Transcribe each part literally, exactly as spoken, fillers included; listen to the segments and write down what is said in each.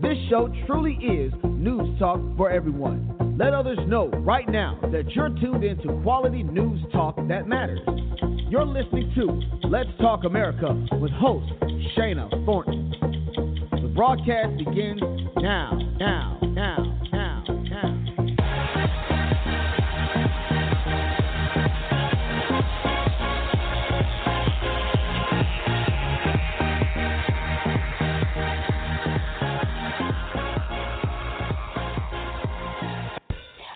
This show truly is news talk for everyone. Let others know right now that you're tuned into quality news talk that matters. You're listening to Let's Talk America with host Shana Thornton. The broadcast begins now, now, now, now, now.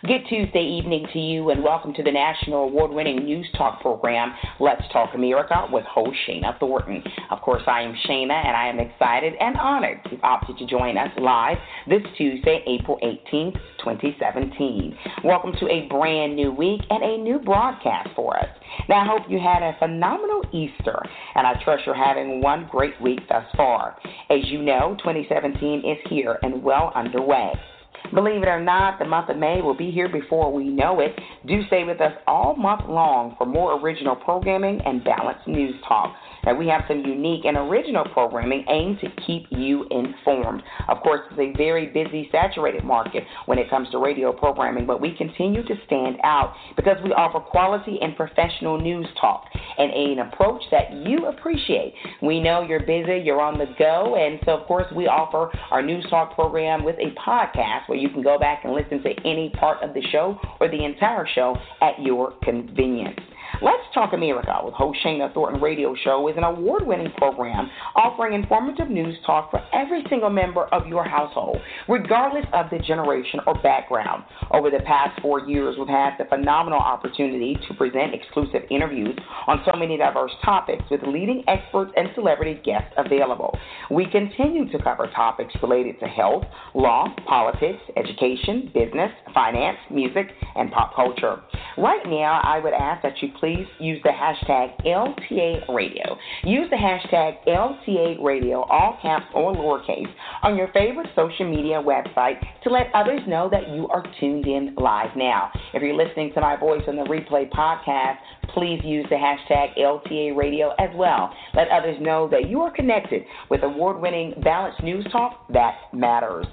Good Tuesday evening to you, and welcome to the national award-winning news talk program, Let's Talk America, with host Shana Thornton. Of course, I am Shana, and I am excited and honored you've opted to join us live this Tuesday, April eighteenth, twenty seventeen. Welcome to a brand new week and a new broadcast for us. Now, I hope you had a phenomenal Easter, and I trust you're having one great week thus far. As you know, twenty seventeen is here and well underway. Believe it or not, the month of May will be here before we know it. Do stay with us all month long for more original programming and balanced news talk. Now, we have some unique and original programming aimed to keep you informed. Of course, it's a very busy, saturated market when it comes to radio programming, but we continue to stand out because we offer quality and professional news talk and an approach that you appreciate. We know you're busy, you're on the go, and so, of course, we offer our news talk program with a podcast where you can go back and listen to any part of the show or the entire show at your convenience. Let's Talk America with host Shana Thornton radio show is an award-winning program offering informative news talk for every single member of your household, regardless of the generation or background. Over the past four years, we've had the phenomenal opportunity to present exclusive interviews on so many diverse topics with leading experts and celebrity guests available. We continue to cover topics related to health, law, politics, education, business, finance, music, and pop culture. Right now, I would ask that you please use the hashtag L T A Radio. Use the hashtag L T A Radio, all caps or lowercase, on your favorite social media website to let others know that you are tuned in live now. If you're listening to my voice on the replay podcast, please use the hashtag L T A Radio as well. Let others know that you are connected with award-winning balanced news talk that matters.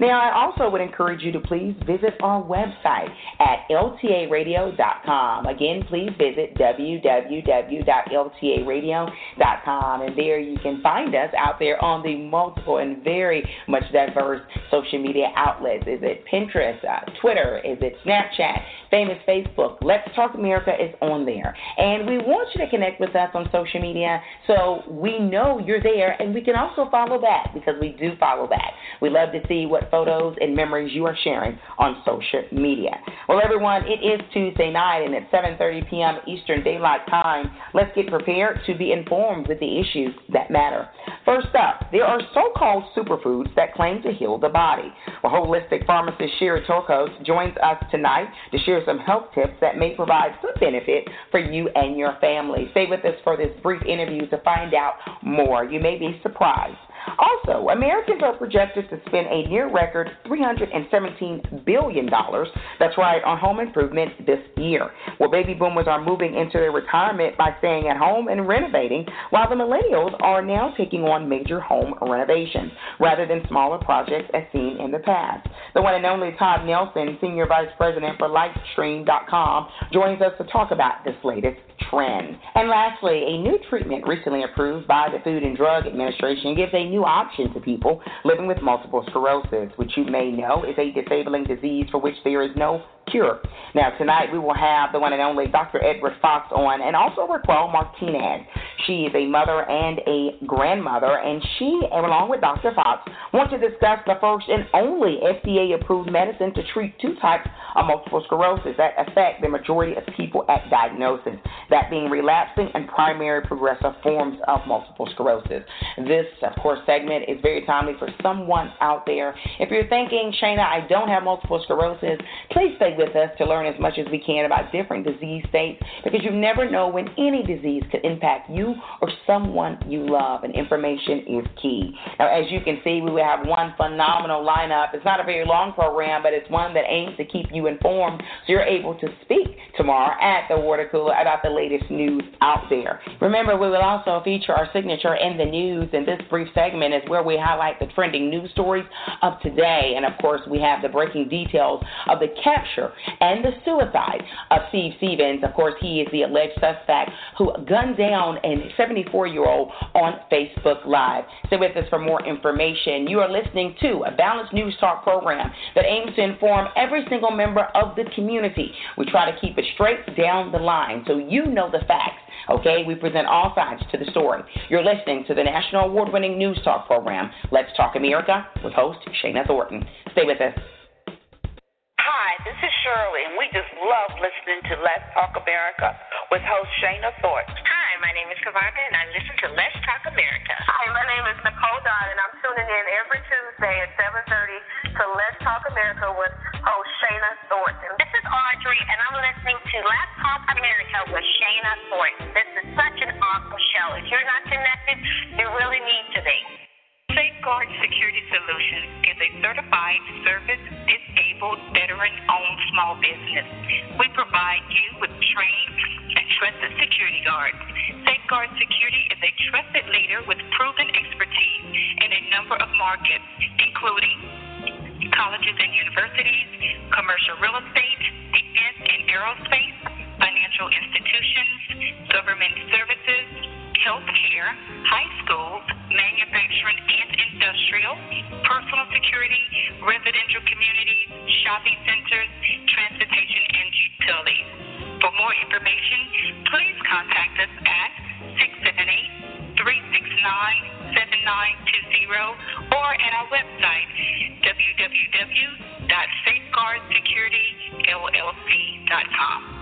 Now, I also would encourage you to please visit our website at L T A radio dot com. Again, please visit w w w dot L T A radio dot com, and there you can find us out there on the multiple and very much diverse social media outlets. Is it Pinterest, uh, Twitter, is it Snapchat, Famous Facebook? Let's Talk America is on there. And we want you to connect with us on social media so we know you're there, and we can also follow back, because we do follow back. We love to see what photos and memories you are sharing on social media. Well, everyone, it is Tuesday night, and at seven thirty p.m. Eastern Daylight Time, let's get prepared to be informed with the issues that matter. First up, there are so-called superfoods that claim to heal the body. Well, holistic pharmacist Sherry Torkos joins us tonight to share some health tips that may provide some benefit for you and your family. Stay with us for this brief interview to find out more. You may be surprised. Also, Americans are projected to spend a near-record three hundred seventeen billion dollars, that's right, on home improvement this year. Well, baby boomers are moving into their retirement by staying at home and renovating, while the millennials are now taking on major home renovations rather than smaller projects as seen in the past. The one and only Todd Nelson, Senior Vice President for Lightstream dot com, joins us to talk about this latest trend. And lastly, a new treatment recently approved by the Food and Drug Administration gives a new option to people living with multiple sclerosis, which you may know is a disabling disease for which there is no cure. Now, tonight we will have the one and only Doctor Edward Fox on, and also Raquel Martinez. She is a mother and a grandmother, and she, along with Doctor Fox, want to discuss the first and only F D A-approved medicine to treat two types of multiple sclerosis that affect the majority of people at diagnosis. that being relapsing and primary progressive forms of multiple sclerosis. This, of course, segment is very timely for someone out there. If you're thinking, Shana, I don't have multiple sclerosis, please stay with us to learn as much as we can about different disease states, because you never know when any disease could impact you or someone you love, and information is key. Now, as you can see, we will have one phenomenal lineup. It's not a very long program, but it's one that aims to keep you informed so you're able to speak tomorrow at the water cooler about the latest news out there. Remember, we will also feature our signature in the news, and this brief segment is where we highlight the trending news stories of today. And, of course, we have the breaking details of the capture and the suicide of Steve Stevens. Of course, he is the alleged suspect who gunned down a seventy-four-year-old on Facebook Live. Stay with us for more information. You are listening to a balanced news talk program that aims to inform every single member of the community. We try to keep it straight down the line so you know the facts. Okay, we present all sides to the story. You're listening to the national award-winning news talk program, Let's Talk America, with host Shana Thornton. Stay with us. Hi, this is Shirley, and we just love listening to Let's Talk America with host Shana Thornton. Hi, my name is Kavanda, and I listen to Let's Talk America. Hi, my name is Nicole Dodd, and I'm tuning in every Tuesday at seven thirty to Let's Talk America with host Shana Thornton. This is Audrey, and I'm listening to Let's Talk America with Shana Thornton. This is such an awesome show. If you're not connected, you really need to be. Safeguard Security Solutions is a certified service-disabled veteran-owned small business. We provide you with trained and trusted security guards. Safeguard Security is a trusted leader with proven expertise in a number of markets, including colleges and universities, commercial real estate, defense and aerospace, financial institutions, government services, healthcare, high schools, manufacturing and industrial, personal security, residential communities, shopping centers, transportation, and utilities. For more information, please contact us at six seven eight, three six nine, seven nine two zero or at our website, w w w dot safeguard security l l c dot com.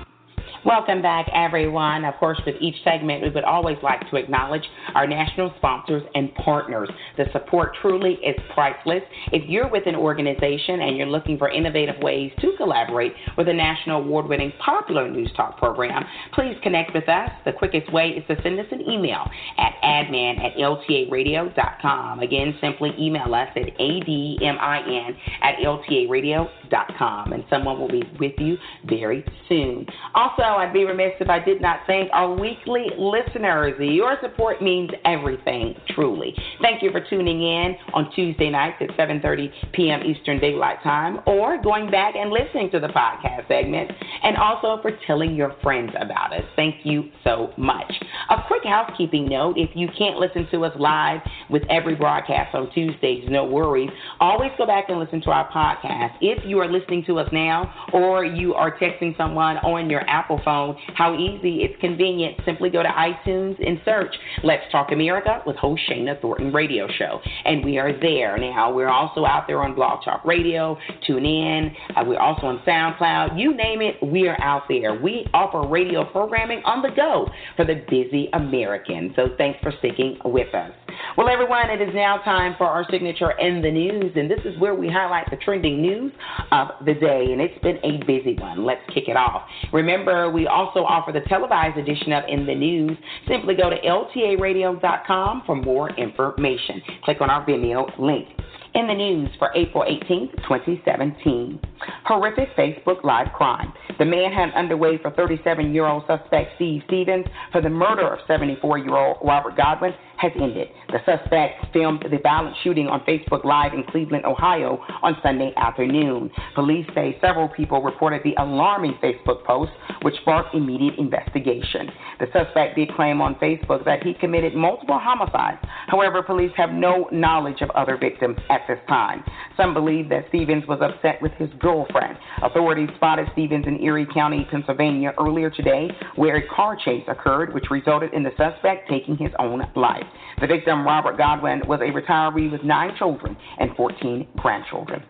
Welcome back, everyone. Of course, with each segment, we would always like to acknowledge our national sponsors and partners. The support truly is priceless. If you're with an organization and you're looking for innovative ways to collaborate with a national award-winning popular news talk program, please connect with us. The quickest way is to send us an email at admin at l t a radio dot com. Again, simply email us at admin at l t a radio dot com, and someone will be with you very soon. Also, I'd be remiss if I did not thank our weekly listeners. Your support means everything, truly. Thank you for tuning in on Tuesday nights at seven thirty p.m. Eastern Daylight Time, or going back and listening to the podcast segment, and also for telling your friends about us. Thank you so much. A quick housekeeping note, if you can't listen to us live with every broadcast on Tuesdays, no worries. Always go back and listen to our podcast. If you are listening to us now or you are texting someone on your Apple phone, how easy, it's convenient. Simply go to iTunes and search Let's Talk America with host Shana Thornton Radio Show, and we are there now. We're also out there on Blog Talk Radio, TuneIn. Uh, we're also on SoundCloud. You name it, we are out there. We offer radio programming on the go for the busy American, so thanks for sticking with us. Well, everyone, it is now time for our signature in the news, and this is where we highlight the trending news of the day, and it's been a busy one. Let's kick it off. Remember, we also offer the televised edition of In the News. Simply go to l t a radio dot com for more information. Click on our Vimeo link. In the news for April eighteenth, twenty seventeen, horrific Facebook Live crime. The manhunt underway for thirty-seven-year-old suspect Steve Stevens for the murder of seventy-four-year-old Robert Godwin has ended. The suspect filmed the violent shooting on Facebook Live in Cleveland, Ohio on Sunday afternoon. Police say several people reported the alarming Facebook post, which sparked immediate investigation. The suspect did claim on Facebook that he committed multiple homicides. However, police have no knowledge of other victims at At this time. Some believe that Stevens was upset with his girlfriend. Authorities spotted Stevens in Erie County, Pennsylvania earlier today, where a car chase occurred, which resulted in the suspect taking his own life. The victim, Robert Godwin, was a retiree with nine children and fourteen grandchildren.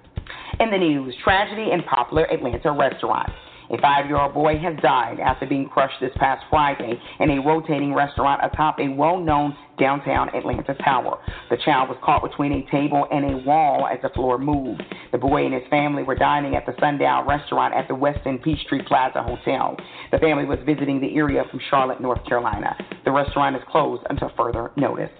In the news, tragedy in popular Atlanta restaurant. A five-year-old boy has died after being crushed this past Friday in a rotating restaurant atop a well-known downtown Atlanta tower. The child was caught between a table and a wall as the floor moved. The boy and his family were dining at the Sundown restaurant at the Westin Peachtree Plaza Hotel. The family was visiting the area from Charlotte, North Carolina. The restaurant is closed until further notice.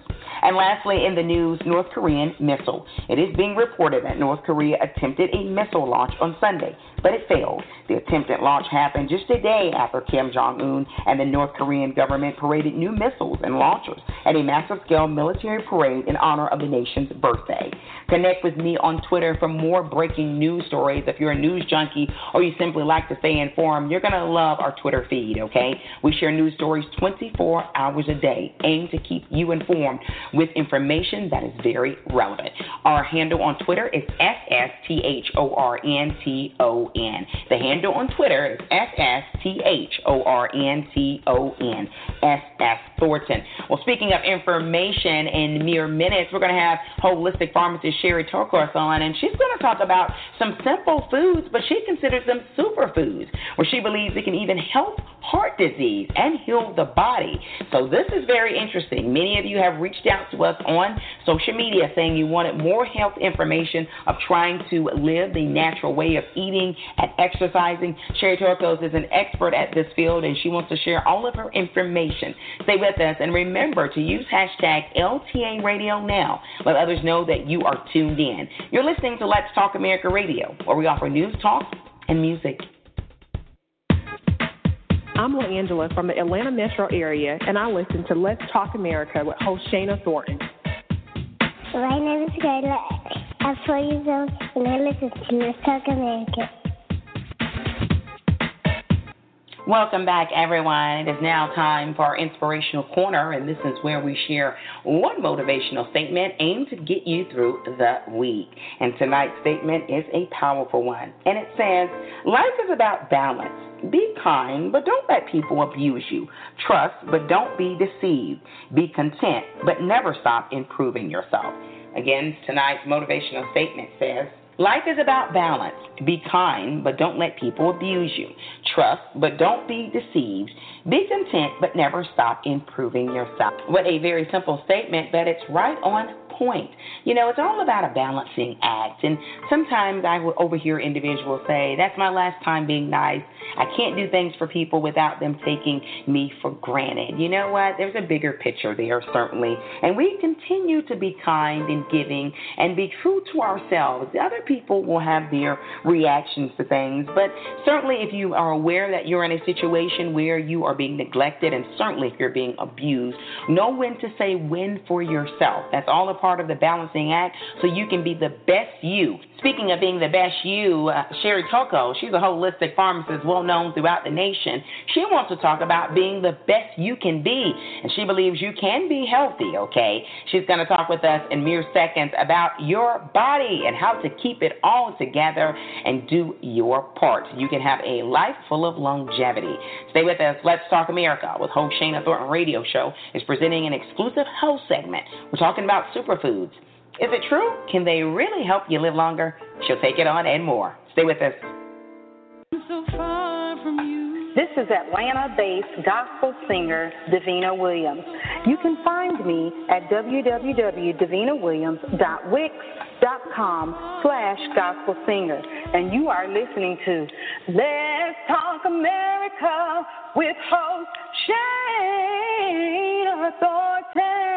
And lastly, in the news, North Korean missile. It is being reported that North Korea attempted a missile launch on Sunday, but it failed. The attempted launch happened just a day after Kim Jong-un and the North Korean government paraded new missiles and launchers at a massive-scale military parade in honor of the nation's birthday. Connect with me on Twitter for more breaking news stories. If you're a news junkie or you simply like to stay informed, you're going to love our Twitter feed, okay? We share news stories twenty-four hours a day, aim to keep you informed with information that is very relevant. Our handle on Twitter is S S T H O R N T O N. The handle on Twitter is S S T H O R N T O N, S S Thornton. Well, speaking of information, in mere minutes, we're going to have holistic pharmacist Sherry Torkos on, and she's going to talk about some simple foods, but she considers them superfoods, where she believes it can even help heart disease and heal the body. So this is very interesting. Many of you have reached out to us on social media saying you wanted more health information of trying to live the natural way of eating and exercising. Sherry Torkos is an expert at this field, and she wants to share all of her information. Stay with us, and remember to use hashtag L T A Radio Now. Let others know that you are tuned in. You're listening to Let's Talk America Radio, where we offer news, talk, and music. I'm LaAngela from the Atlanta metro area, and I listen to Let's Talk America with host Shana Thornton. My name is Kayla. I'm four years old, and I listen to Let's Talk America. Welcome back, everyone. It is now time for our Inspirational Corner, and this is where we share one motivational statement aimed to get you through the week. And tonight's statement is a powerful one, and it says, life is about balance. Be kind, but don't let people abuse you. Trust, but don't be deceived. Be content, but never stop improving yourself. Again, tonight's motivational statement says, life is about balance. Be kind, but don't let people abuse you. Trust, but don't be deceived. Be content, but never stop improving yourself. What a very simple statement, but it's right on point. You know, it's all about a balancing act, and sometimes I will overhear individuals say, that's my last time being nice. I can't do things for people without them taking me for granted. You know what? There's a bigger picture there, certainly, and we continue to be kind and giving and be true to ourselves. Other people will have their reactions to things, but certainly if you are aware that you're in a situation where you are being neglected, and certainly if you're being abused, know when to say when for yourself. That's all a part Part of the balancing act, so you can be the best you. Speaking of being the best you, uh, Sherry Torkos, she's a holistic pharmacist well known throughout the nation. She wants to talk about being the best you can be, and she believes you can be healthy, okay? She's going to talk with us in mere seconds about your body and how to keep it all together and do your part. You can have a life full of longevity. Stay with us. Let's Talk America with host Shana Thornton Radio Show is presenting an exclusive host segment. We're talking about super Superfoods. Is it true? Can they really help you live longer? She'll take it on and more. Stay with us. I'm so far from you. This is Atlanta-based gospel singer Davina Williams. You can find me at w w w dot davina williams dot wix dot com slash gospel singer. And you are listening to Let's Talk America with host Shana Thornton.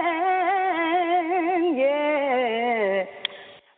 Yeah.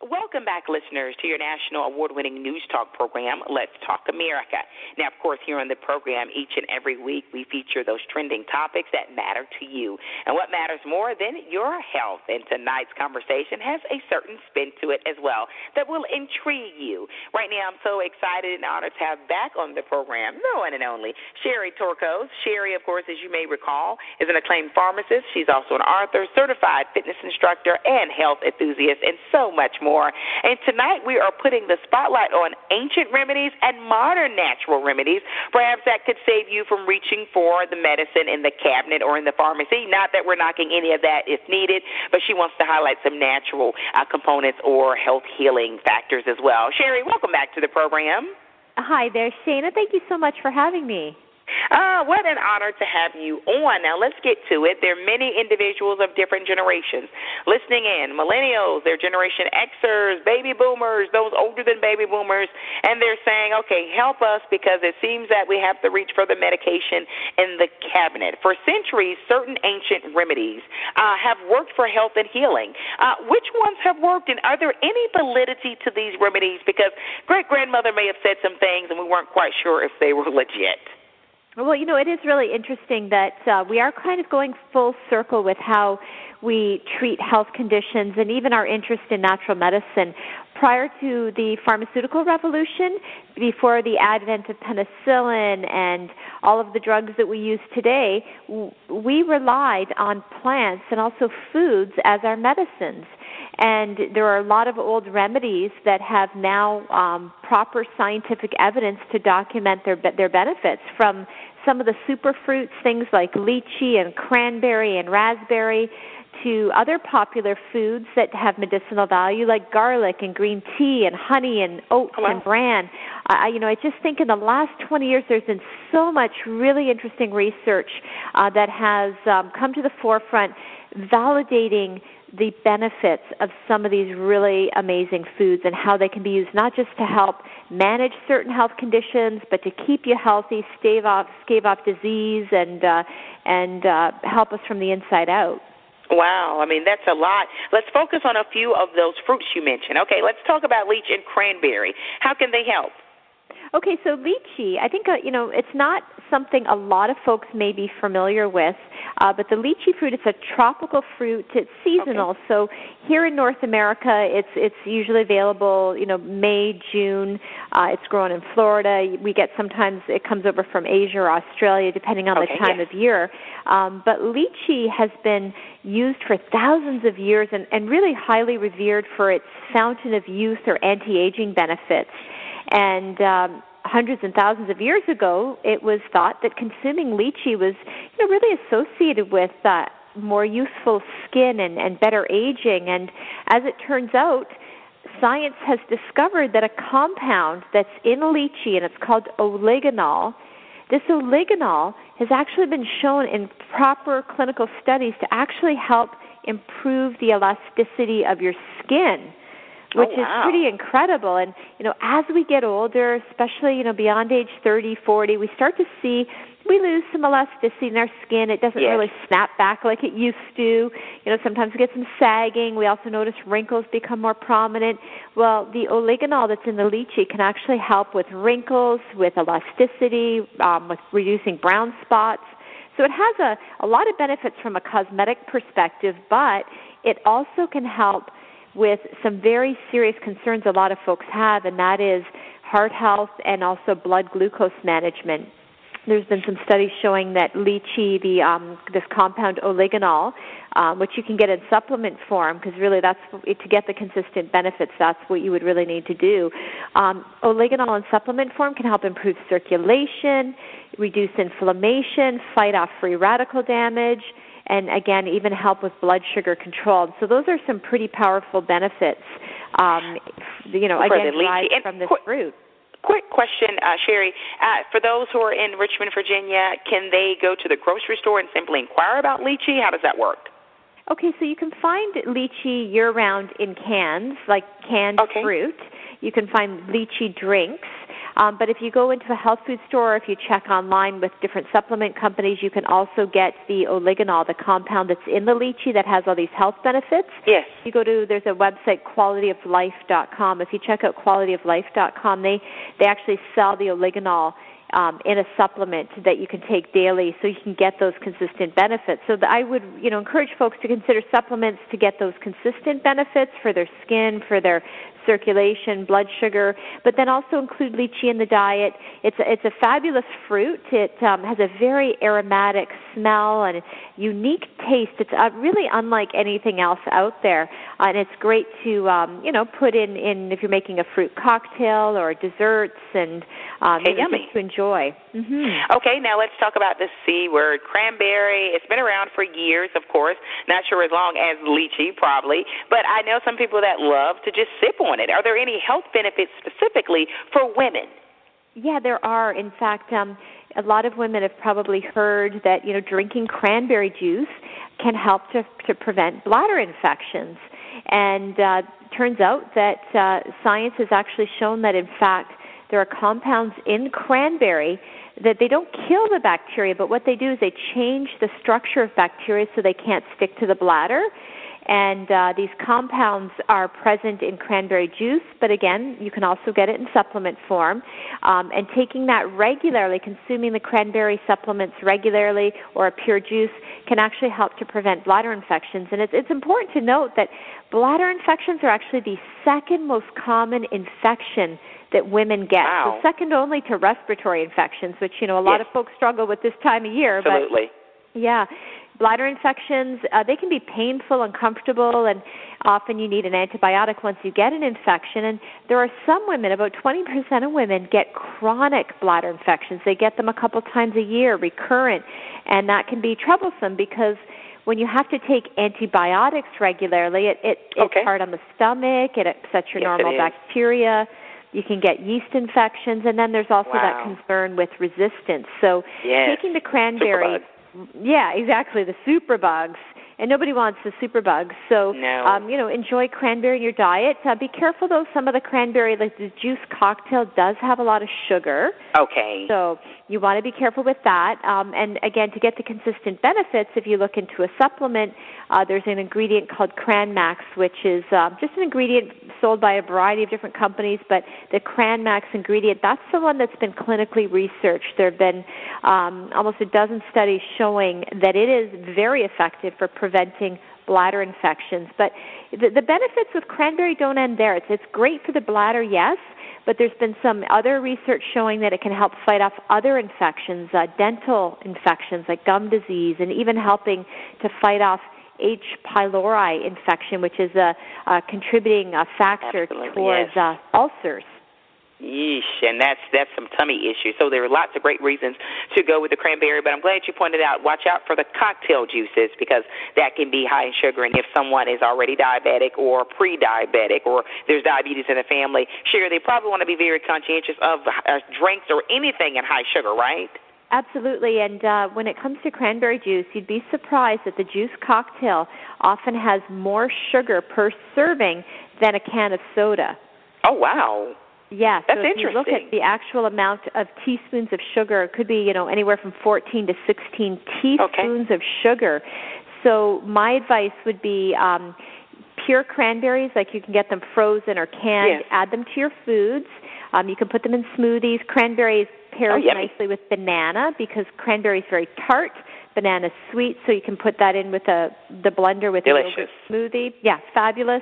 Welcome back, listeners, to your national award-winning news talk program, Let's Talk America. Now, of course, here on the program, each and every week, we feature those trending topics that matter to you. And what matters more than your health? And tonight's conversation has a certain spin to it as well that will intrigue you. Right now, I'm so excited and honored to have back on the program, the one and only, Sherry Torkos. Sherry, of course, as you may recall, is an acclaimed pharmacist. She's also an author, certified fitness instructor, and health enthusiast, and so much more. More. And tonight we are putting the spotlight on ancient remedies and modern natural remedies, perhaps that could save you from reaching for the medicine in the cabinet or in the pharmacy. Not that we're knocking any of that if needed, but she wants to highlight some natural uh, components or health healing factors as well. Sherry, welcome back to the program. Hi there, Shana. Thank you so much for having me. Uh, what an honor to have you on. Now, let's get to it. There are many individuals of different generations listening in. Millennials, they're Generation Xers, baby boomers, those older than baby boomers, and they're saying, okay, help us because it seems that we have to reach for the medication in the cabinet. For centuries, certain ancient remedies uh, have worked for health and healing. Uh, which ones have worked, and are there any validity to these remedies? Because great-grandmother may have said some things, and we weren't quite sure if they were legit. Well, you know, it is really interesting that uh, we are kind of going full circle with how we treat health conditions and even our interest in natural medicine. Prior to the pharmaceutical revolution, before the advent of penicillin and all of the drugs that we use today, we relied on plants and also foods as our medicines. And there are a lot of old remedies that have now um, proper scientific evidence to document their their benefits, from some of the superfruits, things like lychee and cranberry and raspberry, to other popular foods that have medicinal value like garlic and green tea and honey and oats Hello. and bran. Uh, you know, I just think in the last twenty years there's been so much really interesting research uh, that has um, come to the forefront validating the benefits of some of these really amazing foods and how they can be used not just to help manage certain health conditions, but to keep you healthy, stave off, stave off disease, and uh, and uh, help us from the inside out. Wow, I mean, that's a lot. Let's focus on a few of those fruits you mentioned. Okay, let's talk about leech and cranberry. How can they help? Okay, so lychee, I think, uh, you know, it's not something a lot of folks may be familiar with, uh, but the lychee fruit is a tropical fruit. It's seasonal. Okay. So here in North America, it's it's usually available, you know, May, June. Uh, it's grown in Florida. We get sometimes it comes over from Asia or Australia, depending on okay, the time yes. of year. Um, but lychee has been used for thousands of years and, and really highly revered for its fountain of youth or anti-aging benefits. And um, hundreds and thousands of years ago, it was thought that consuming lychee was, you know, really associated with uh, more youthful skin and, and better aging. And as it turns out, science has discovered that a compound that's in lychee, and it's called oligonol, this oligonol has actually been shown in proper clinical studies to actually help improve the elasticity of your skin, which oh, wow. is pretty incredible. And, you know, as we get older, especially, you know, beyond age thirty, forty, we start to see we lose some elasticity in our skin. It doesn't yes. really snap back like it used to. You know, sometimes we get some sagging. We also notice wrinkles become more prominent. Well, the oligonol that's in the lychee can actually help with wrinkles, with elasticity, um, with reducing brown spots. So it has a, a lot of benefits from a cosmetic perspective, but it also can help with some very serious concerns a lot of folks have, and that is heart health and also blood glucose management. There's been some studies showing that lychee, the um, this compound oligonol, um, which you can get in supplement form, because really that's to get the consistent benefits, that's what you would really need to do. Um, oligonol in supplement form can help improve circulation, reduce inflammation, fight off free radical damage, and again, even help with blood sugar control. So those are some pretty powerful benefits, um, you know, again, derived from this qu- fruit. Quick question, uh, Sherry. Uh, for those who are in Richmond, Virginia, can they go to the grocery store and simply inquire about lychee? How does that work? Okay, so you can find lychee year-round in cans, like canned okay. fruit. You can find lychee drinks. Um, but if you go into a health food store, or if you check online with different supplement companies, you can also get the oligonol, the compound that's in the lychee that has all these health benefits. Yes. You go to, there's a website, quality of life dot com. If you check out quality of life dot com, they, they actually sell the oligonol um, in a supplement that you can take daily so you can get those consistent benefits. So the, I would, you know, encourage folks to consider supplements to get those consistent benefits for their skin, for their circulation, blood sugar, but then also include lychee in the diet. It's a, it's a fabulous fruit. It um, has a very aromatic smell and unique taste. It's uh, really unlike anything else out there, uh, and it's great to um, you know put in, in if you're making a fruit cocktail or desserts and um, hey, yummy to enjoy. Mm-hmm. Okay, now let's talk about the C word, cranberry. It's been around for years, of course. Not sure as long as lychee, probably, but I know some people that love to just sip on it. Are there any health benefits specifically for women? Yeah, there are. In fact, um, a lot of women have probably heard that, you know, drinking cranberry juice can help to, to prevent bladder infections. And uh, turns out that uh, science has actually shown that, in fact, there are compounds in cranberry that they don't kill the bacteria, but what they do is they change the structure of bacteria so they can't stick to the bladder. And uh, these compounds are present in cranberry juice, but again, you can also get it in supplement form. Um, and taking that regularly, consuming the cranberry supplements regularly or a pure juice can actually help to prevent bladder infections. And it's, it's important to note that bladder infections are actually the second most common infection that women get. Wow. So second only to respiratory infections, which, you know, a lot yes. of folks struggle with this time of year. Absolutely. But, yeah. Bladder infections, uh, they can be painful, uncomfortable, and often you need an antibiotic once you get an infection. And there are some women, about twenty percent of women, get chronic bladder infections. They get them a couple times a year, recurrent, and that can be troublesome because when you have to take antibiotics regularly, it, it, it's okay. hard on the stomach, it upsets your yes, normal bacteria. You can get yeast infections, and then there's also wow. that concern with resistance. So yes. taking the cranberry... Yeah, exactly, the superbugs. And nobody wants the superbugs. So, no. um, you know, enjoy cranberry in your diet. Uh, be careful, though, some of the cranberry, like the juice cocktail, does have a lot of sugar. Okay. So you want to be careful with that. Um, and, again, to get the consistent benefits, if you look into a supplement, uh, there's an ingredient called Cranmax, which is uh, just an ingredient sold by a variety of different companies. But the Cranmax ingredient, that's the one that's been clinically researched. There have been um, almost a dozen studies showing that it is very effective for preventing bladder infections. But the, the benefits with cranberry don't end there. It's, it's great for the bladder, yes, but there's been some other research showing that it can help fight off other infections, uh, dental infections like gum disease, and even helping to fight off H. pylori infection, which is a, a contributing uh, factor Absolutely, towards yes. uh, ulcers. Yeesh, and that's that's some tummy issues. So there are lots of great reasons to go with the cranberry, but I'm glad you pointed out, watch out for the cocktail juices because that can be high in sugar, and if someone is already diabetic or pre-diabetic or there's diabetes in the family, sure, they probably want to be very conscientious of uh, drinks or anything in high sugar, right? Absolutely, and uh, when it comes to cranberry juice, you'd be surprised that the juice cocktail often has more sugar per serving than a can of soda. Oh, wow. Yeah, so That's if you look at the actual amount of teaspoons of sugar, it could be, you know, anywhere from fourteen to sixteen teaspoons okay. of sugar. So my advice would be um, pure cranberries, like you can get them frozen or canned, yes. add them to your foods. Um, you can put them in smoothies. Cranberries pairs oh, nicely with banana because cranberry is very tart. Banana sweet, so you can put that in with a, the blender with Delicious. a yogurt smoothie. Yeah, fabulous.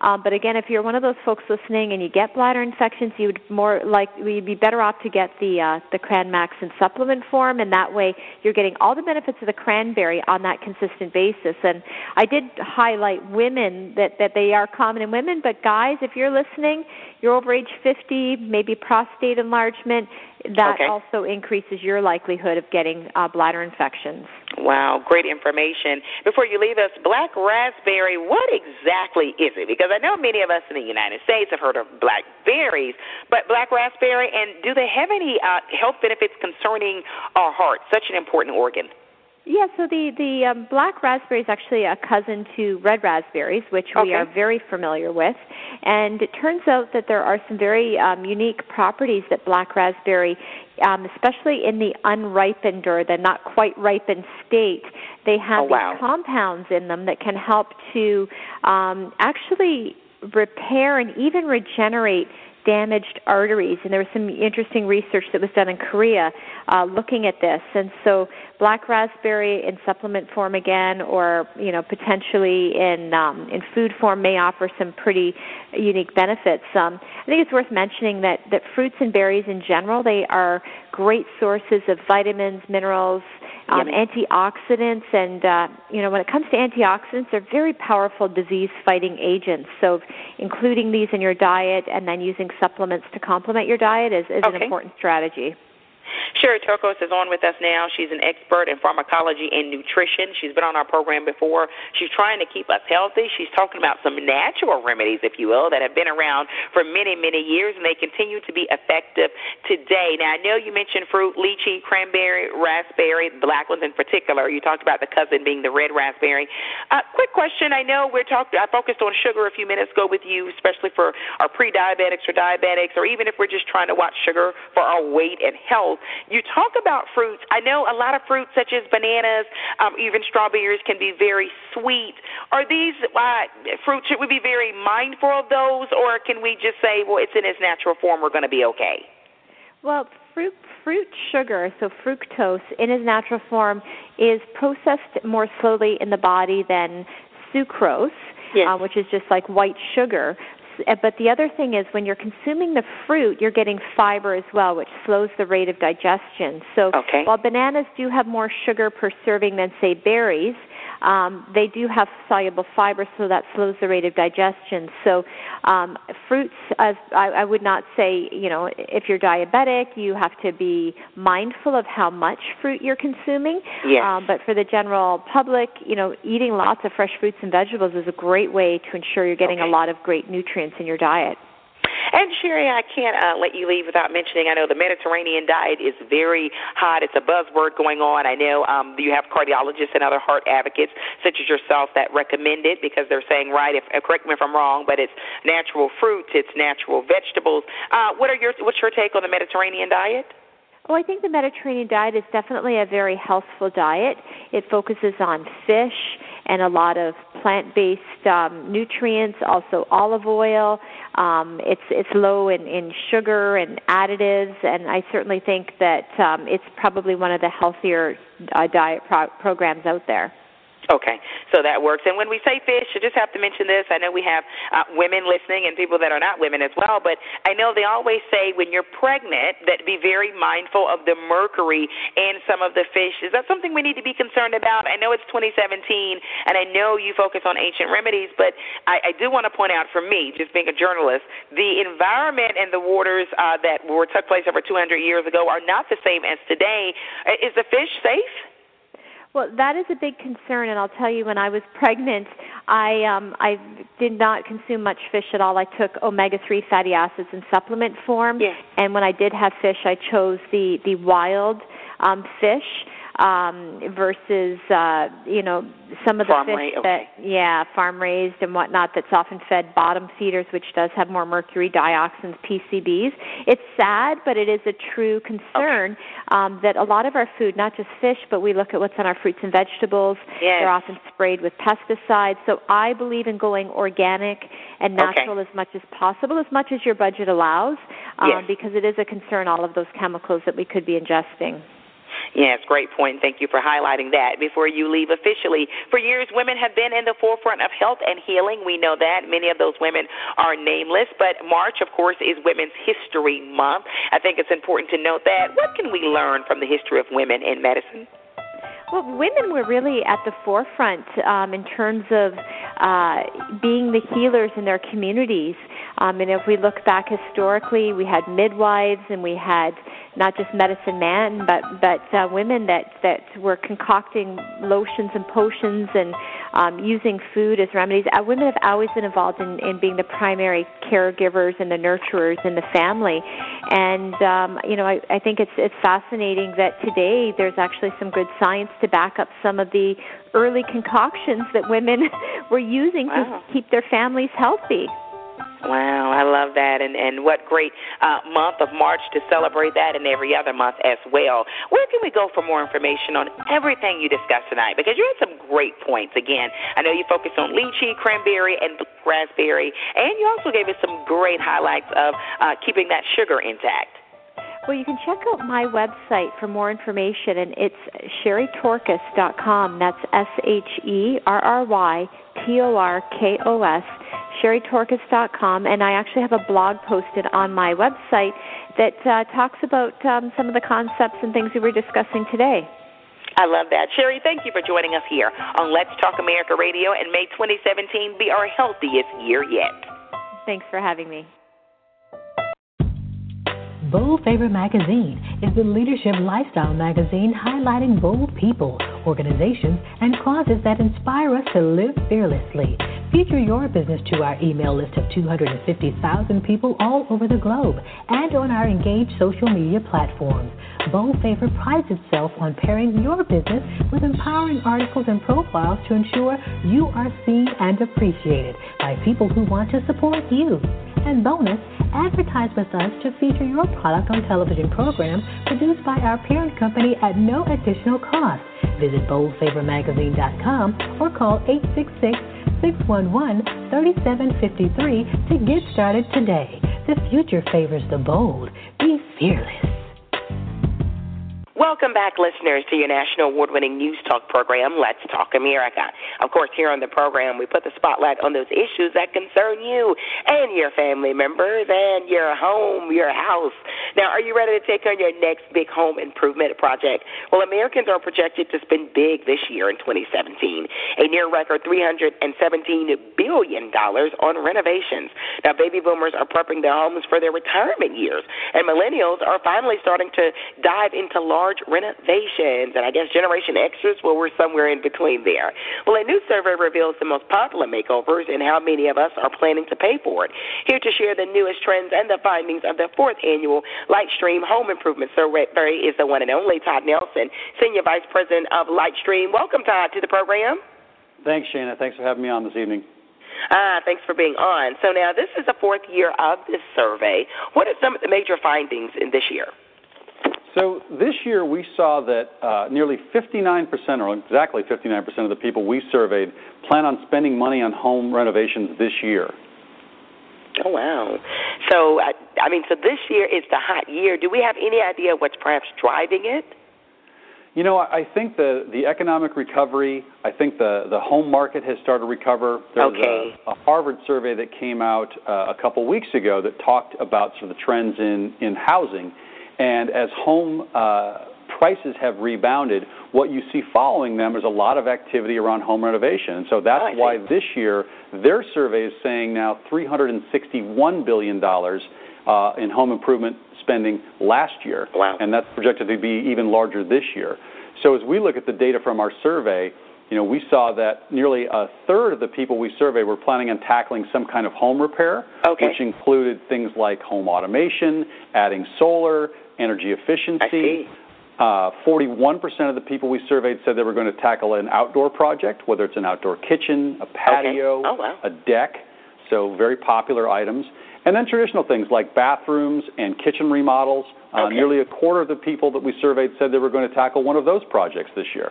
Um, but again, if you're one of those folks listening and you get bladder infections, you would more like you'd be better off to get the uh, the Cranmax in supplement form, and that way you're getting all the benefits of the cranberry on that consistent basis. And I did highlight women that, that they are common in women, but guys, if you're listening, you're over age fifty, maybe prostate enlargement. That okay. also increases your likelihood of getting uh, bladder infections. Wow, great information. Before you leave us, black raspberry, what exactly is it? Because I know many of us in the United States have heard of blackberries, but black raspberry, and do they have any uh, health benefits concerning our heart, such an important organ? Yeah, so the, the um, black raspberry is actually a cousin to red raspberries, which okay. we are very familiar with. And it turns out that there are some very um, unique properties that black raspberry, um, especially in the unripened or the not quite ripened state, they have oh, wow. these compounds in them that can help to um, actually repair and even regenerate damaged arteries, and there was some interesting research that was done in Korea uh, looking at this. And so black raspberry in supplement form again, or you know potentially in um, in food form, may offer some pretty unique benefits. Um, I think it's worth mentioning that, that fruits and berries in general, they are great sources of vitamins, minerals, um, yep. antioxidants, and uh, you know when it comes to antioxidants, they're very powerful disease-fighting agents. So including these in your diet and then using supplements to complement your diet is, is okay. an important strategy. Sherry Torkos is on with us now. She's an expert in pharmacology and nutrition. She's been on our program before. She's trying to keep us healthy. She's talking about some natural remedies, if you will, that have been around for many, many years, and they continue to be effective today. Now, I know you mentioned fruit, lychee, cranberry, raspberry, black ones in particular. You talked about the cousin being the red raspberry. Uh, quick question. I know we're talked. I focused on sugar a few minutes ago with you, especially for our pre-diabetics or diabetics, or even if we're just trying to watch sugar for our weight and health. You talk about fruits. I know a lot of fruits, such as bananas, um, even strawberries, can be very sweet. Are these uh, fruits, should we be very mindful of those, or can we just say, well, it's in its natural form, we're going to be okay? Well, fruit fruit sugar, so fructose, in its natural form, is processed more slowly in the body than sucrose, yes. uh, which is just like white sugar. But the other thing is, when you're consuming the fruit, you're getting fiber as well, which slows the rate of digestion. So okay. while bananas do have more sugar per serving than, say, berries, um, they do have soluble fiber, so that slows the rate of digestion. So um, fruits, as I, I would not say, you know, if you're diabetic, you have to be mindful of how much fruit you're consuming. Yes. Um, but for the general public, you know, eating lots of fresh fruits and vegetables is a great way to ensure you're getting okay. a lot of great nutrients in your diet. And, Sherry, I can't uh, let you leave without mentioning, I know the Mediterranean diet is very hot. It's a buzzword going on. I know um, you have cardiologists and other heart advocates, such as yourself, that recommend it because they're saying, right, if, correct me if I'm wrong, but it's natural fruits, it's natural vegetables. Uh, what are your, what's your take on the Mediterranean diet? Well, I think the Mediterranean diet is definitely a very healthful diet. It focuses on fish and a lot of plant-based um, nutrients, also olive oil. Um, it's it's low in, in sugar and additives, and I certainly think that um, it's probably one of the healthier uh, diet pro- programs out there. Okay, so that works. And when we say fish, I just have to mention this. I know we have uh, women listening and people that are not women as well, but I know they always say when you're pregnant that be very mindful of the mercury in some of the fish. Is that something we need to be concerned about? I know it's twenty seventeen, and I know you focus on ancient remedies, but I, I do want to point out for me, just being a journalist, the environment and the waters uh, that were took place over two hundred years ago are not the same as today. Is the fish safe? Well, that is a big concern, and I'll tell you, when I was pregnant, I um, I did not consume much fish at all. I took omega three fatty acids in supplement form, yes. and when I did have fish, I chose the, the wild um, fish um, versus, uh, you know, some of the farm fish raised, that, okay. yeah, farm-raised and whatnot that's often fed bottom feeders, which does have more mercury, dioxins, P C Bs. It's sad, but it is a true concern okay. um, that a lot of our food, not just fish, but we look at what's on our fruits and vegetables. Yes. They're often sprayed with pesticides. So I believe in going organic and natural okay. as much as possible, as much as your budget allows, um, yes. because it is a concern, all of those chemicals that we could be ingesting. Yes, great point. Thank you for highlighting that. Before you leave officially, for years women have been in the forefront of health and healing. We know that. Many of those women are nameless, but March, of course, is Women's History Month. I think it's important to note that. What can we learn from the history of women in medicine? Well, women were really at the forefront um, in terms of uh, being the healers in their communities. Um, and if we look back historically, we had midwives and we had not just medicine men, but but uh, women that, that were concocting lotions and potions and um, using food as remedies. Uh, women have always been involved in, in being the primary caregivers and the nurturers in the family. And, um, you know, I, I think it's it's fascinating that today there's actually some good science to back up some of the early concoctions that women were using wow. to keep their families healthy. Wow, I love that, and, and what great uh, month of March to celebrate that, and every other month as well. Where can we go for more information on everything you discussed tonight? Because you had some great points. Again, I know you focused on lychee, cranberry, and raspberry, and you also gave us some great highlights of uh, keeping that sugar intact. Well, you can check out my website for more information, and it's Sherry Torkos dot com. That's S H E R R Y T O R K O S, Sherry Torkos dot com. And I actually have a blog posted on my website that uh, talks about um, some of the concepts and things we were discussing today. I love that. Sherry, thank you for joining us here on Let's Talk America Radio, and may twenty seventeen be our healthiest year yet. Thanks for having me. Bold Favorite Magazine is the leadership lifestyle magazine highlighting bold people, organizations, and causes that inspire us to live fearlessly. Feature your business to our email list of two hundred fifty thousand people all over the globe and on our engaged social media platforms. Bold Favorite prides itself on pairing your business with empowering articles and profiles to ensure you are seen and appreciated by people who want to support you. And bonus, advertise with us to feature your product on television programs produced by our parent company at no additional cost. Visit bold favor magazine dot com or call eight six six, six one one, three seven five three to get started today. The future favors the bold. Be fearless. Welcome back, listeners, to your national award-winning news talk program, Let's Talk America. Of course, here on the program, we put the spotlight on those issues that concern you and your family members and your home, your house. Now, are you ready to take on your next big home improvement project? Well, Americans are projected to spend big this year in twenty seventeen, a near-record three hundred seventeen billion dollars on renovations. Now, baby boomers are prepping their homes for their retirement years, and millennials are finally starting to dive into large renovations, and I guess Generation Xers, well, we're somewhere in between there. Well, a new survey reveals the most popular makeovers and how many of us are planning to pay for it. Here to share the newest trends and the findings of the fourth annual Lightstream Home Improvement Survey is the one and only Todd Nelson, Senior Vice President of Lightstream. Welcome, Todd, to the program. Thanks, Shana. Thanks for having me on this evening. Ah, thanks for being on. So now this is the fourth year of this survey. What are some of the major findings in this year? So this year we saw that uh, nearly fifty-nine percent, or exactly fifty-nine percent of the people we surveyed plan on spending money on home renovations this year. Oh, wow. So, I, I mean, so this year is the hot year. Do we have any idea what's perhaps driving it? You know, I think the, the economic recovery, I think the, the home market has started to recover. There was okay. a, a Harvard survey that came out uh, a couple weeks ago that talked about sort of the trends in, in housing. And as home uh, prices have rebounded, what you see following them is a lot of activity around home renovation. And so that's oh, why this year their survey is saying now three hundred sixty-one billion dollars uh, in home improvement spending last year. Wow. And that's projected to be even larger this year. So as we look at the data from our survey, you know, we saw that nearly a third of the people we surveyed were planning on tackling some kind of home repair, okay. which included things like home automation, adding solar, energy efficiency. Uh, forty-one percent of the people we surveyed said they were going to tackle an outdoor project, whether it's an outdoor kitchen, a patio, okay. oh, wow. a deck, so very popular items. And then traditional things like bathrooms and kitchen remodels. Uh, okay. Nearly a quarter of the people that we surveyed said they were going to tackle one of those projects this year.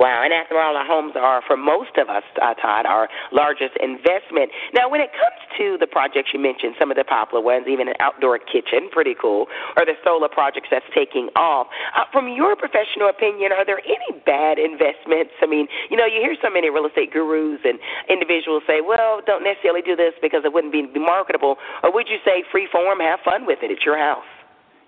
Wow, and after all, our homes are, for most of us, uh, Todd, our largest investment. Now, when it comes to the projects you mentioned, some of the popular ones, even an outdoor kitchen, pretty cool, or the solar projects that's taking off, uh, from your professional opinion, are there any bad investments? I mean, you know, you hear so many real estate gurus and individuals say, well, don't necessarily do this because it wouldn't be marketable, or would you say free form, have fun with it, it's your house?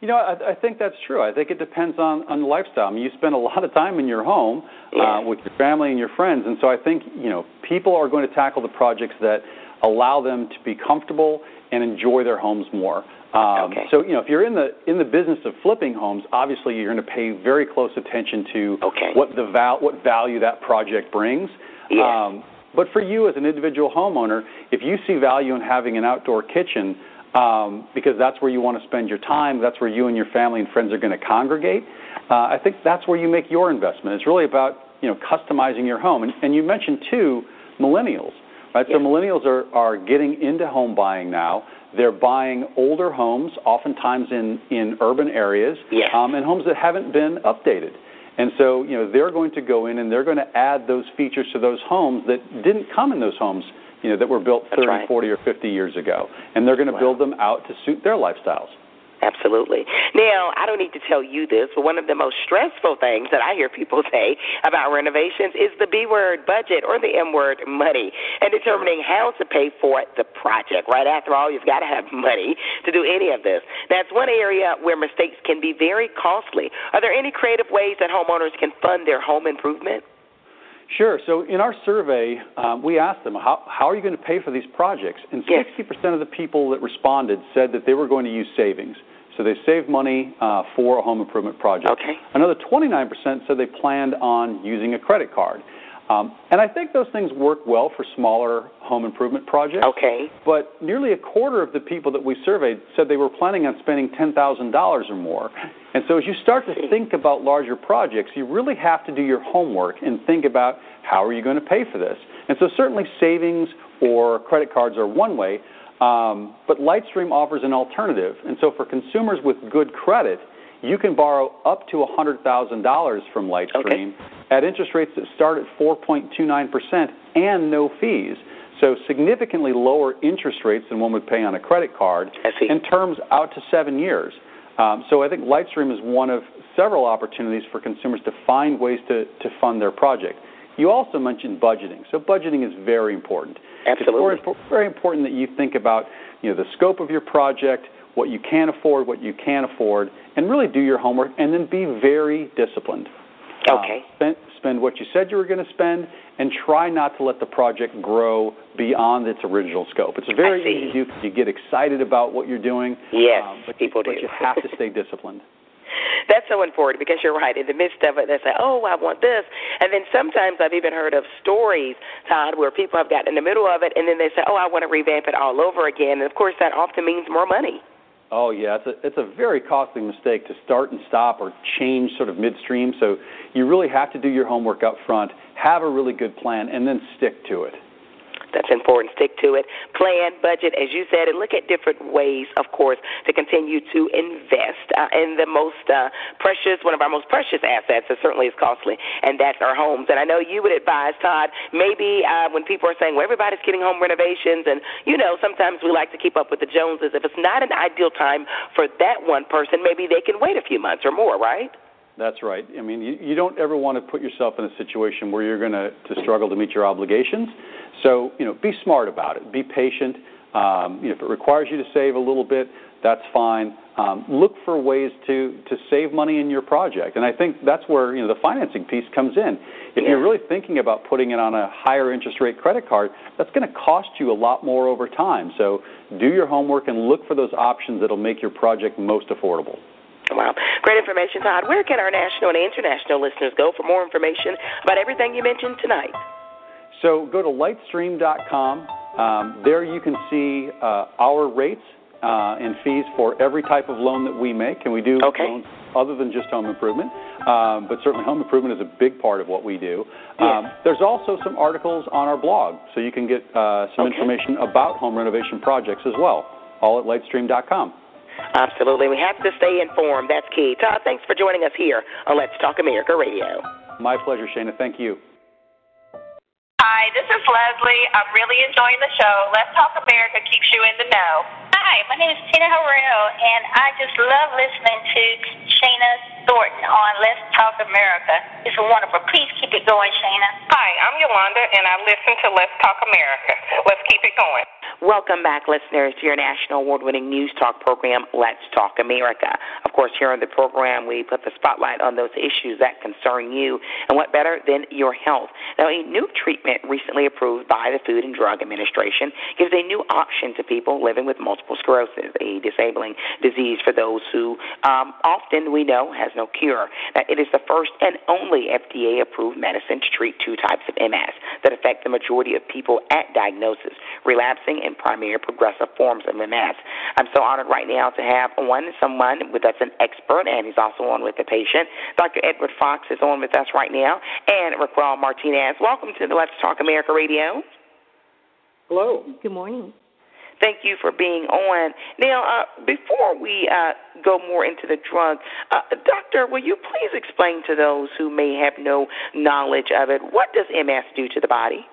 You know, I, I think that's true. I think it depends on, on the lifestyle. I mean, you spend a lot of time in your home yeah. uh, with your family and your friends, and so I think, you know, people are going to tackle the projects that allow them to be comfortable and enjoy their homes more. Um, okay. So, you know, if you're in the in the business of flipping homes, obviously you're going to pay very close attention to okay. what the val- what value that project brings. Yeah. Um, but for you as an individual homeowner, if you see value in having an outdoor kitchen, Um, because that's where you want to spend your time, that's where you and your family and friends are going to congregate, uh, I think that's where you make your investment. It's really about, you know, customizing your home. And, and you mentioned, too, millennials, right? Yeah. So millennials are, are getting into home buying now. They're buying older homes, oftentimes in, in urban areas, yeah. um, and homes that haven't been updated. And so, you know, they're going to go in and they're going to add those features to those homes that didn't come in those homes, you know, that were built thirty, right. forty, or fifty years ago. And they're going to wow. build them out to suit their lifestyles. Absolutely. Now, I don't need to tell you this, but one of the most stressful things that I hear people say about renovations is the B word, budget, or the M word, money, and determining how to pay for the project. Right? After all, you've got to have money to do any of this. That's one area where mistakes can be very costly. Are there any creative ways that homeowners can fund their home improvement? Sure. So in our survey, um, we asked them, how, how are you going to pay for these projects? And yes. sixty percent of the people that responded said that they were going to use savings. So they saved money uh, for a home improvement project. Okay. Another twenty-nine percent said they planned on using a credit card. Um, and I think those things work well for smaller home improvement projects. Okay. But nearly a quarter of the people that we surveyed said they were planning on spending ten thousand dollars or more. And so as you start to think about larger projects, you really have to do your homework and think about how are you going to pay for this. And so certainly savings or credit cards are one way, um, but Lightstream offers an alternative. And so for consumers with good credit, you can borrow up to one hundred thousand dollars from Lightstream, okay, at interest rates that start at four point two nine percent and no fees. So significantly lower interest rates than one would pay on a credit card, and terms out to seven years. Um, so I think Lightstream is one of several opportunities for consumers to find ways to, to fund their project. You also mentioned budgeting. So budgeting is very important. Absolutely. It's very important that you think about, you know, the scope of your project, what you can afford, what you can't afford, and really do your homework, and then be very disciplined. Okay. Uh, spend, spend what you said you were going to spend, and try not to let the project grow beyond its original scope. It's very easy to do because you get excited about what you're doing. Yes, um, but people you, do. But you have to stay disciplined. That's so important, because you're right. In the midst of it, they say, oh, I want this. And then sometimes I've even heard of stories, Todd, where people have gotten in the middle of it, and then they say, oh, I want to revamp it all over again. And, of course, that often means more money. Oh, yeah. It's a, it's a very costly mistake to start and stop or change sort of midstream. So you really have to do your homework up front, have a really good plan, and then stick to it. That's important. Stick to it. Plan, budget, as you said, and look at different ways, of course, to continue to invest uh, in the most uh, precious, one of our most precious assets that certainly is costly, and that's our homes. And I know you would advise, Todd, maybe uh, when people are saying, well, everybody's getting home renovations, and, you know, sometimes we like to keep up with the Joneses. If it's not an ideal time for that one person, maybe they can wait a few months or more, right? That's right. I mean, you, you don't ever want to put yourself in a situation where you're going to to struggle to meet your obligations. So, you know, be smart about it. Be patient. Um, you know, if it requires you to save a little bit, that's fine. Um, look for ways to, to save money in your project. And I think that's where, you know, the financing piece comes in. If yeah. you're really thinking about putting it on a higher interest rate credit card, that's going to cost you a lot more over time. So do your homework and look for those options that will make your project most affordable. Wow. Great information, Todd. Where can our national and international listeners go for more information about everything you mentioned tonight? So go to Lightstream dot com. Um, there you can see uh, our rates uh, and fees for every type of loan that we make, and we do okay. loans other than just home improvement, um, but certainly home improvement is a big part of what we do. Um, yes. There's also some articles on our blog, so you can get uh, some okay. information about home renovation projects as well, all at Lightstream dot com. Absolutely. We have to stay informed. That's key. Todd, thanks for joining us here on Let's Talk America Radio. My pleasure, Shana. Thank you. Hi, this is Leslie. I'm really enjoying the show. Let's Talk America keeps you in the know. Hi, my name is Tina Harrell, and I just love listening to Shana Thornton on Let's Talk America. It's wonderful. Please keep it going, Shana. Hi, I'm Yolanda, and I listen to Let's Talk America. Let's keep it going. Welcome back, listeners, to your national award-winning news talk program, Let's Talk America. Of course, here on the program, we put the spotlight on those issues that concern you, and what better than your health. Now, a new treatment recently approved by the Food and Drug Administration gives a new option to people living with multiple sclerosis, a disabling disease for those who um, often we know has no cure. Now, it is the first and only F D A-approved medicine to treat two types of M S that affect the majority of people at diagnosis, relapsing and primary progressive forms of M S. I'm so honored right now to have one, someone with us, an expert, and he's also on with the patient. Doctor Edward Fox is on with us right now, and Raquel Martinez. Welcome to the Let's Talk America Radio. Hello. Good morning. Thank you for being on. Now, uh, before we uh, go more into the drug, uh, doctor, will you please explain to those who may have no knowledge of it, what does M S do to the body?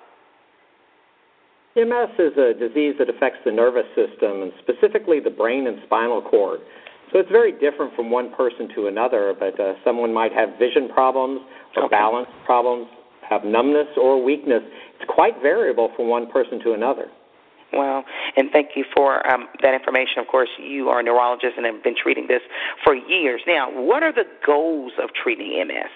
M S is a disease that affects the nervous system, and specifically the brain and spinal cord. So it's very different from one person to another, but uh, someone might have vision problems or okay. balance problems, have numbness or weakness. It's quite variable from one person to another. Well, and thank you for um, that information. Of course, you are a neurologist and have been treating this for years. Now, what are the goals of treating M S?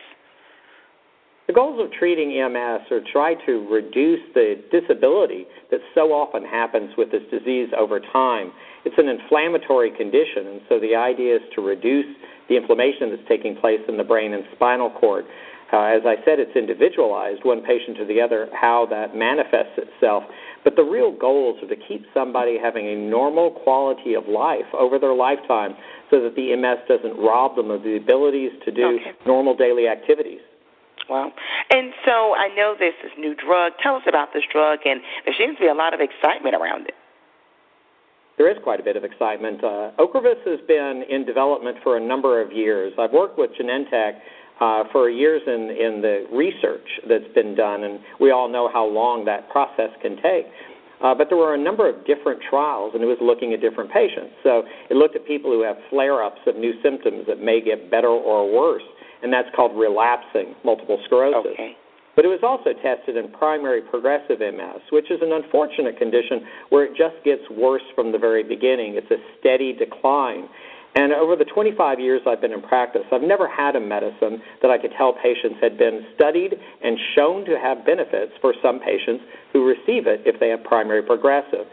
The goals of treating M S are try to reduce the disability that so often happens with this disease over time. It's an inflammatory condition, and so the idea is to reduce the inflammation that's taking place in the brain and spinal cord. Uh, as I said, it's individualized, one patient to the other, how that manifests itself. But the real goals are to keep somebody having a normal quality of life over their lifetime so that the M S doesn't rob them of the abilities to do okay. normal daily activities. Well, and so I know this is new drug. Tell us about this drug, and there seems to be a lot of excitement around it. There is quite a bit of excitement. Uh, Ocrevus has been in development for a number of years. I've worked with Genentech uh, for years in, in the research that's been done, and we all know how long that process can take. Uh, but there were a number of different trials, and it was looking at different patients. So it looked at people who have flare-ups of new symptoms that may get better or worse, and that's called relapsing multiple sclerosis. Okay. But it was also tested in primary progressive M S, which is an unfortunate condition where it just gets worse from the very beginning. It's a steady decline. And over the twenty-five years I've been in practice, I've never had a medicine that I could tell patients had been studied and shown to have benefits for some patients who receive it if they have primary progressive.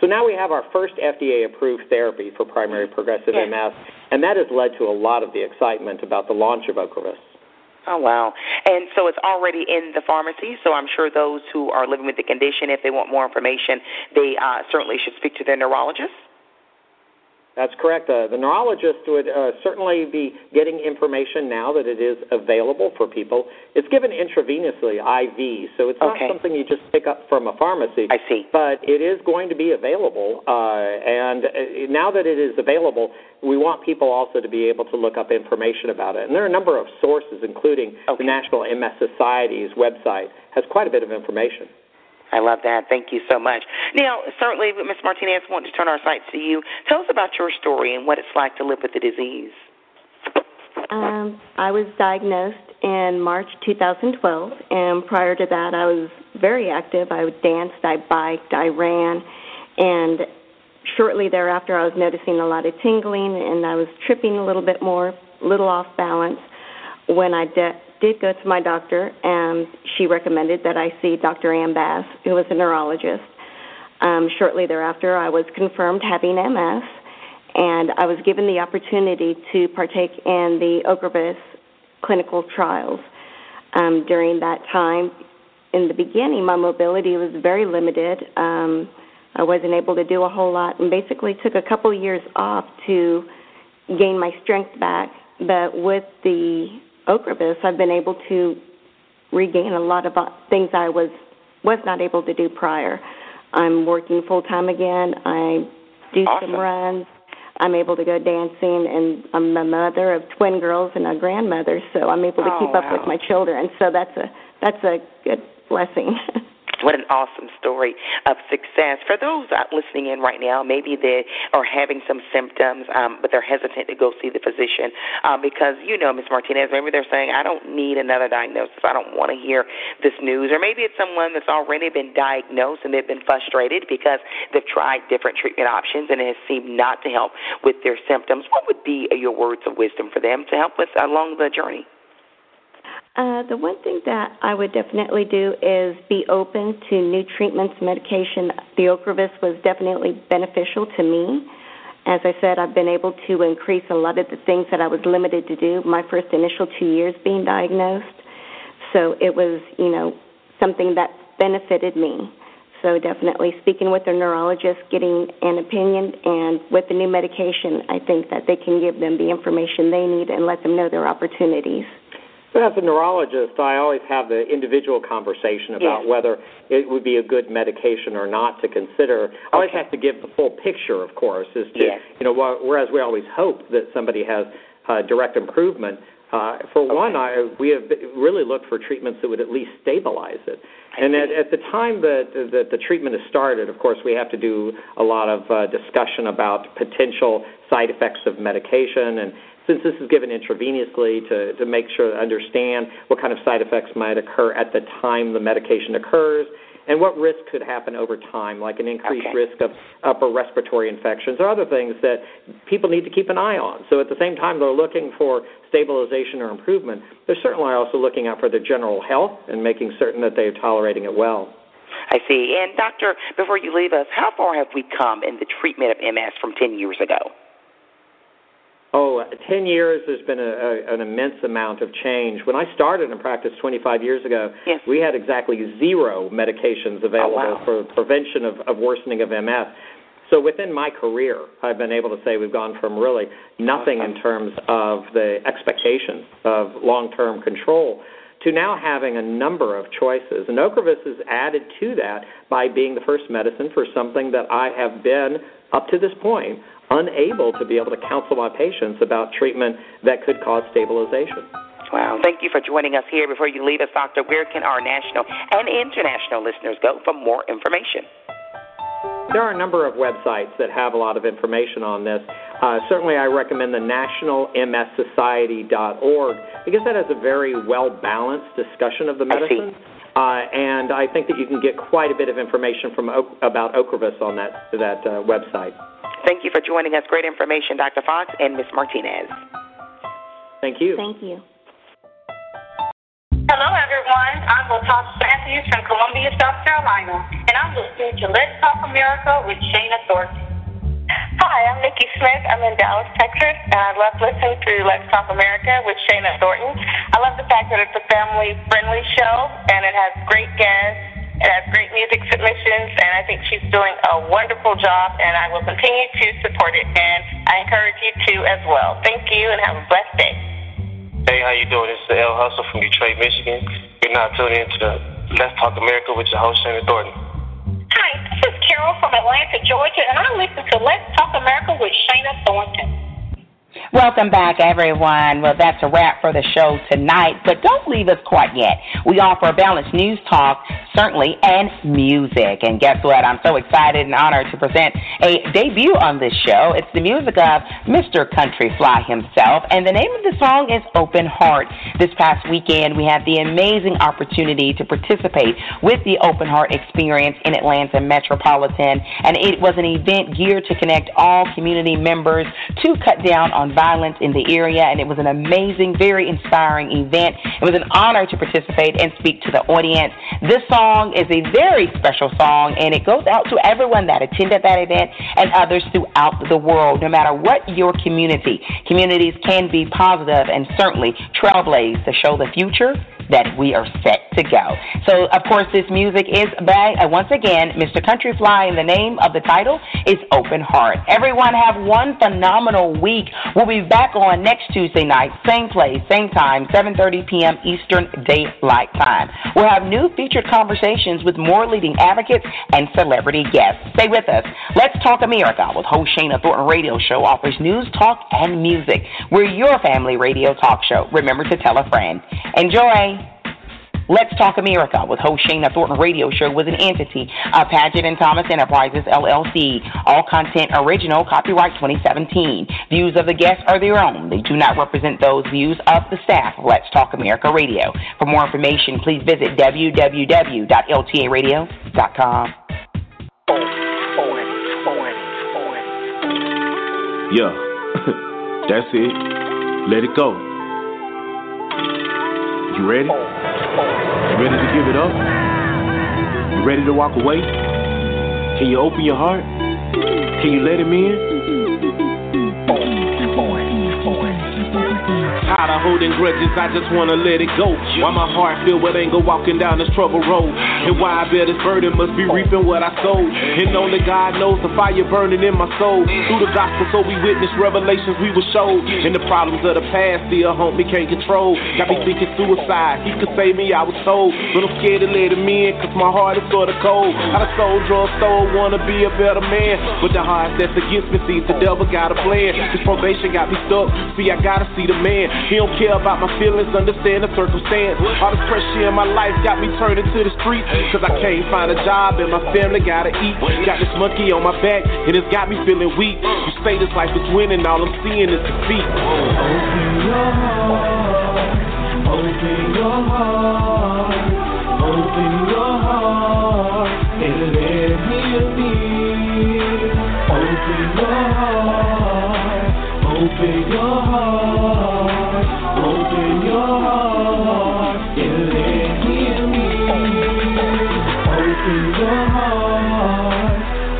So now we have our first F D A-approved therapy for primary progressive yeah. M S, and that has led to a lot of the excitement about the launch of Ocrevus. Oh, wow. And so it's already in the pharmacy, so I'm sure those who are living with the condition, if they want more information, they uh, certainly should speak to their neurologist. That's correct. Uh, the neurologist would uh, certainly be getting information now that it is available for people. It's given intravenously, I V, so it's okay. not something you just pick up from a pharmacy. I see. But it is going to be available, uh, and now that it is available, we want people also to be able to look up information about it. And there are a number of sources, including okay. the National M S Society's website has quite a bit of information. I love that. Thank you so much. Now, certainly, Miz Martinez, I want to turn our sights to you. Tell us about your story and what it's like to live with the disease. Um, I was diagnosed in March two thousand twelve, and prior to that, I was very active. I danced, I biked, I ran, and shortly thereafter, I was noticing a lot of tingling, and I was tripping a little bit more, a little off balance when I de- did go to my doctor, and she recommended that I see Doctor Ann Bass, who was a neurologist. Um, shortly thereafter, I was confirmed having M S, and I was given the opportunity to partake in the Ocrevus clinical trials. Um, during that time, in the beginning, my mobility was very limited. Um, I wasn't able to do a whole lot, and basically took a couple years off to gain my strength back. But with the Ocrevus, I've been able to regain a lot of things I was was not able to do prior. I'm working full-time again. I do awesome. some runs. I'm able to go dancing, and I'm a mother of twin girls and a grandmother, so I'm able to oh, keep up wow. with my children. So that's a that's a good blessing. What an awesome story of success. For those listening in right now, maybe they are having some symptoms, um, but they're hesitant to go see the physician um, because, you know, Miz Martinez, maybe they're saying, I don't need another diagnosis. I don't want to hear this news. Or maybe it's someone that's already been diagnosed and they've been frustrated because they've tried different treatment options and it has seemed not to help with their symptoms. What would be your words of wisdom for them to help us along the journey? Uh, the one thing that I would definitely do is be open to new treatments, medication. The Ocrevus was definitely beneficial to me. As I said, I've been able to increase a lot of the things that I was limited to do, my first initial two years being diagnosed. So it was, you know, something that benefited me. So definitely speaking with their neurologist, getting an opinion, and with the new medication, I think that they can give them the information they need and let them know their opportunities. But as a neurologist, I always have the individual conversation about yes. whether it would be a good medication or not to consider. Okay. I always have to give the full picture, of course, as to, yes. you know, whereas we always hope that somebody has uh, direct improvement. Uh, for okay. one, I, we have really looked for treatments that would at least stabilize it. I and at, at the time that, that the treatment is started, of course, we have to do a lot of uh, discussion about potential side effects of medication and since this is given intravenously, to, to make sure to understand what kind of side effects might occur at the time the medication occurs, and what risk could happen over time, like an increased okay. risk of upper respiratory infections or other things that people need to keep an eye on. So at the same time they're looking for stabilization or improvement, they're certainly also looking out for their general health and making certain that they're tolerating it well. I see. And, Doctor, before you leave us, how far have we come in the treatment of M S from ten years ago? Oh, ten years, there's been a, a, an immense amount of change. When I started in practice twenty-five years ago, yes. we had exactly zero medications available oh, wow. for prevention of, of worsening of M S. So within my career, I've been able to say we've gone from really nothing okay. in terms of the expectations of long-term control to now having a number of choices. And Ocrevus is added to that by being the first medicine for something that I have been, up to this point, unable to be able to counsel my patients about treatment that could cause stabilization. Wow. Thank you for joining us here. Before you leave us, Doctor, where can our national and international listeners go for more information? There are a number of websites that have a lot of information on this. Uh, certainly I recommend the national m s society dot org because that has a very well-balanced discussion of the medicine. Uh, and I think that you can get quite a bit of information from o- about Ocrevus on that, that uh, website. Thank you for joining us. Great information, Doctor Fox and Miz Martinez. Thank you. Thank you. Hello, everyone. I'm Latasha Matthews from Columbia, South Carolina, and I'm listening to Let's Talk America with Shana Thornton. Hi, I'm Nikki Smith. I'm in Dallas, Texas, and I love listening to Let's Talk America with Shana Thornton. I love the fact that it's a family-friendly show, and it has great guests. It has great music submissions, and I think she's doing a wonderful job, and I will continue to support it, and I encourage you to as well. Thank you, and have a blessed day. Hey, how you doing? This is L. Hustle from Detroit, Michigan. You're now tuning into Let's Talk America with your host, Shana Thornton. Hi, this is Carol from Atlanta, Georgia, and I listen to Let's Talk America with Shana Thornton. Welcome back, everyone. Well, that's a wrap for the show tonight, but don't leave us quite yet. We offer balanced news talk, certainly, and music. And guess what? I'm so excited and honored to present a debut on this show. It's the music of Mister Country Fly himself, and the name of the song is Open Heart. This past weekend, we had the amazing opportunity to participate with the Open Heart Experience in Atlanta Metropolitan, and it was an event geared to connect all community members to cut down on on violence in the area, and it was an amazing, very inspiring event. It was an honor to participate and speak to the audience. This song is a very special song, and it goes out to everyone that attended that event and others throughout the world, no matter what your community. Communities can be positive and certainly trailblaze to show the future that we are set to go. So, of course, this music is by, uh, once again, Mister Country Fly, and the name of the title is Open Heart. Everyone have one phenomenal week. We'll be back on next Tuesday night, same place, same time, seven thirty p.m. Eastern Daylight Time. We'll have new featured conversations with more leading advocates and celebrity guests. Stay with us. Let's Talk America with host Shana Thornton Radio Show offers news, talk, and music. We're your family radio talk show. Remember to tell a friend. Enjoy. Let's Talk America with host Shana Thornton Radio Show with an entity of Paget and Thomas Enterprises, L L C. All content original, copyright twenty seventeen. Views of the guests are their own. They do not represent those views of the staff of Let's Talk America Radio. For more information, please visit w w w dot l t a radio dot com. Yeah, that's it. Let it go. You ready? You ready to give it up? You ready to walk away? Can you open your heart? Can you let him in? Tired of holding grudges, I just wanna let it go. Why my heart filled with anger walking down this trouble road? And why I bear this burden must be reaping what I sow. And only God knows the fire burning in my soul. Through the gospel so we witnessed revelations we were showed. And the problems of the past still haunt me, can't control. Got me thinking suicide, he could save me, I was told. But I'm scared to let him in, cause my heart is sorta cold. I done sold drugs, stole, wanna be a better man. But the heart that's against me sees the devil got a plan. This probation got me stuck, see I gotta see the man. He don't care about my feelings, understand the circumstance. All this pressure in my life got me turned into the streets. Cause I can't find a job and my family gotta eat. Got this monkey on my back and it's got me feeling weak. You say this life is winning, all I'm seeing is defeat. Open your heart, open your heart, open your heart, and let me be. Open your heart, open your heart, open your heart, and let me be. Open your heart,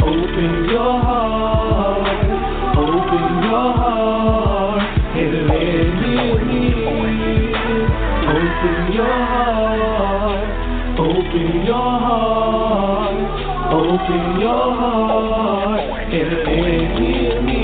open your heart, open your heart, and let me be. Open your heart, open your heart, open your heart, and let me be.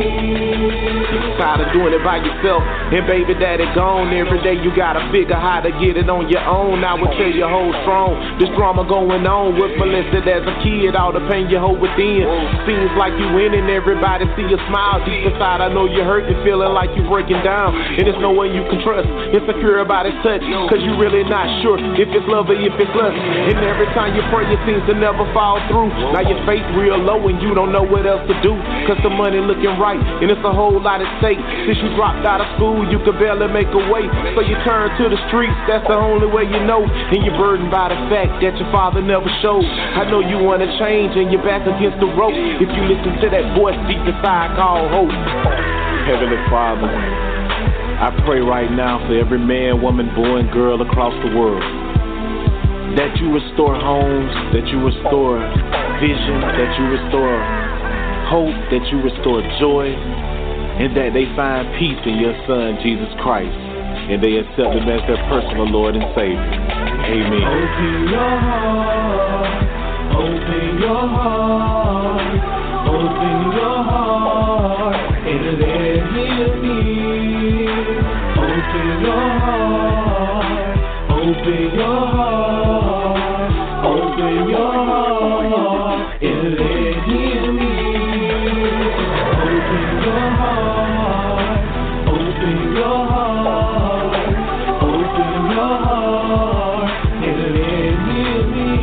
Tired of doing it by yourself, and baby daddy gone. Every day you gotta figure how to get it on your own. I would tell you hold strong. This drama going on was molested as a kid. All the pain you hold within. Seems like you winning. Everybody see your smile. Deep inside, I know you hurt. You feeling like you breaking down, and it's no one you can trust. Insecure about his touch, cause you really not sure if it's love or if it's lust. And every time you pray, it seems to never fall through. Now your faith real low, and you don't know what else to do. Cause the money looking right, and it's a whole lot at stake. Since you dropped out of school, you could barely make a way. So you turn to the streets, that's the only way you know. And you're burdened by the fact that your father never showed. I know you want to change and you're back against the rope. If you listen to that voice deep inside called hope. Heavenly Father, I pray right now for every man, woman, boy, and girl across the world. That you restore homes, that you restore vision, that you restore hope, that you restore joy, and that they find peace in your Son, Jesus Christ, and they accept Him as their personal Lord and Savior. Amen. Open your heart, open your heart, open your heart, and let me be. Open your heart, open your heart, open your heart, and let me be. Open your heart, open your heart, open your heart, and let me be.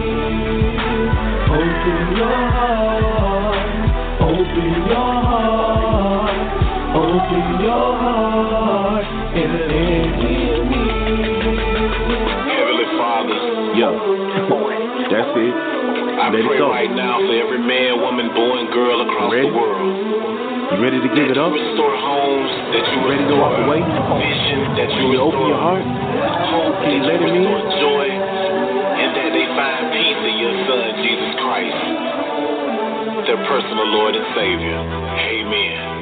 Open your heart, open your heart, open your heart, and let me be. Heavenly Father, yo, that's it. I let pray it right now for every man, woman, boy, and girl across Ready? the world. You ready to give that it up? Restore homes, that you ready to walk away? Vision, that you, you open your heart? Hope, that you let it in? Joy, and that they find peace in your Son, Jesus Christ, their personal Lord and Savior. Amen.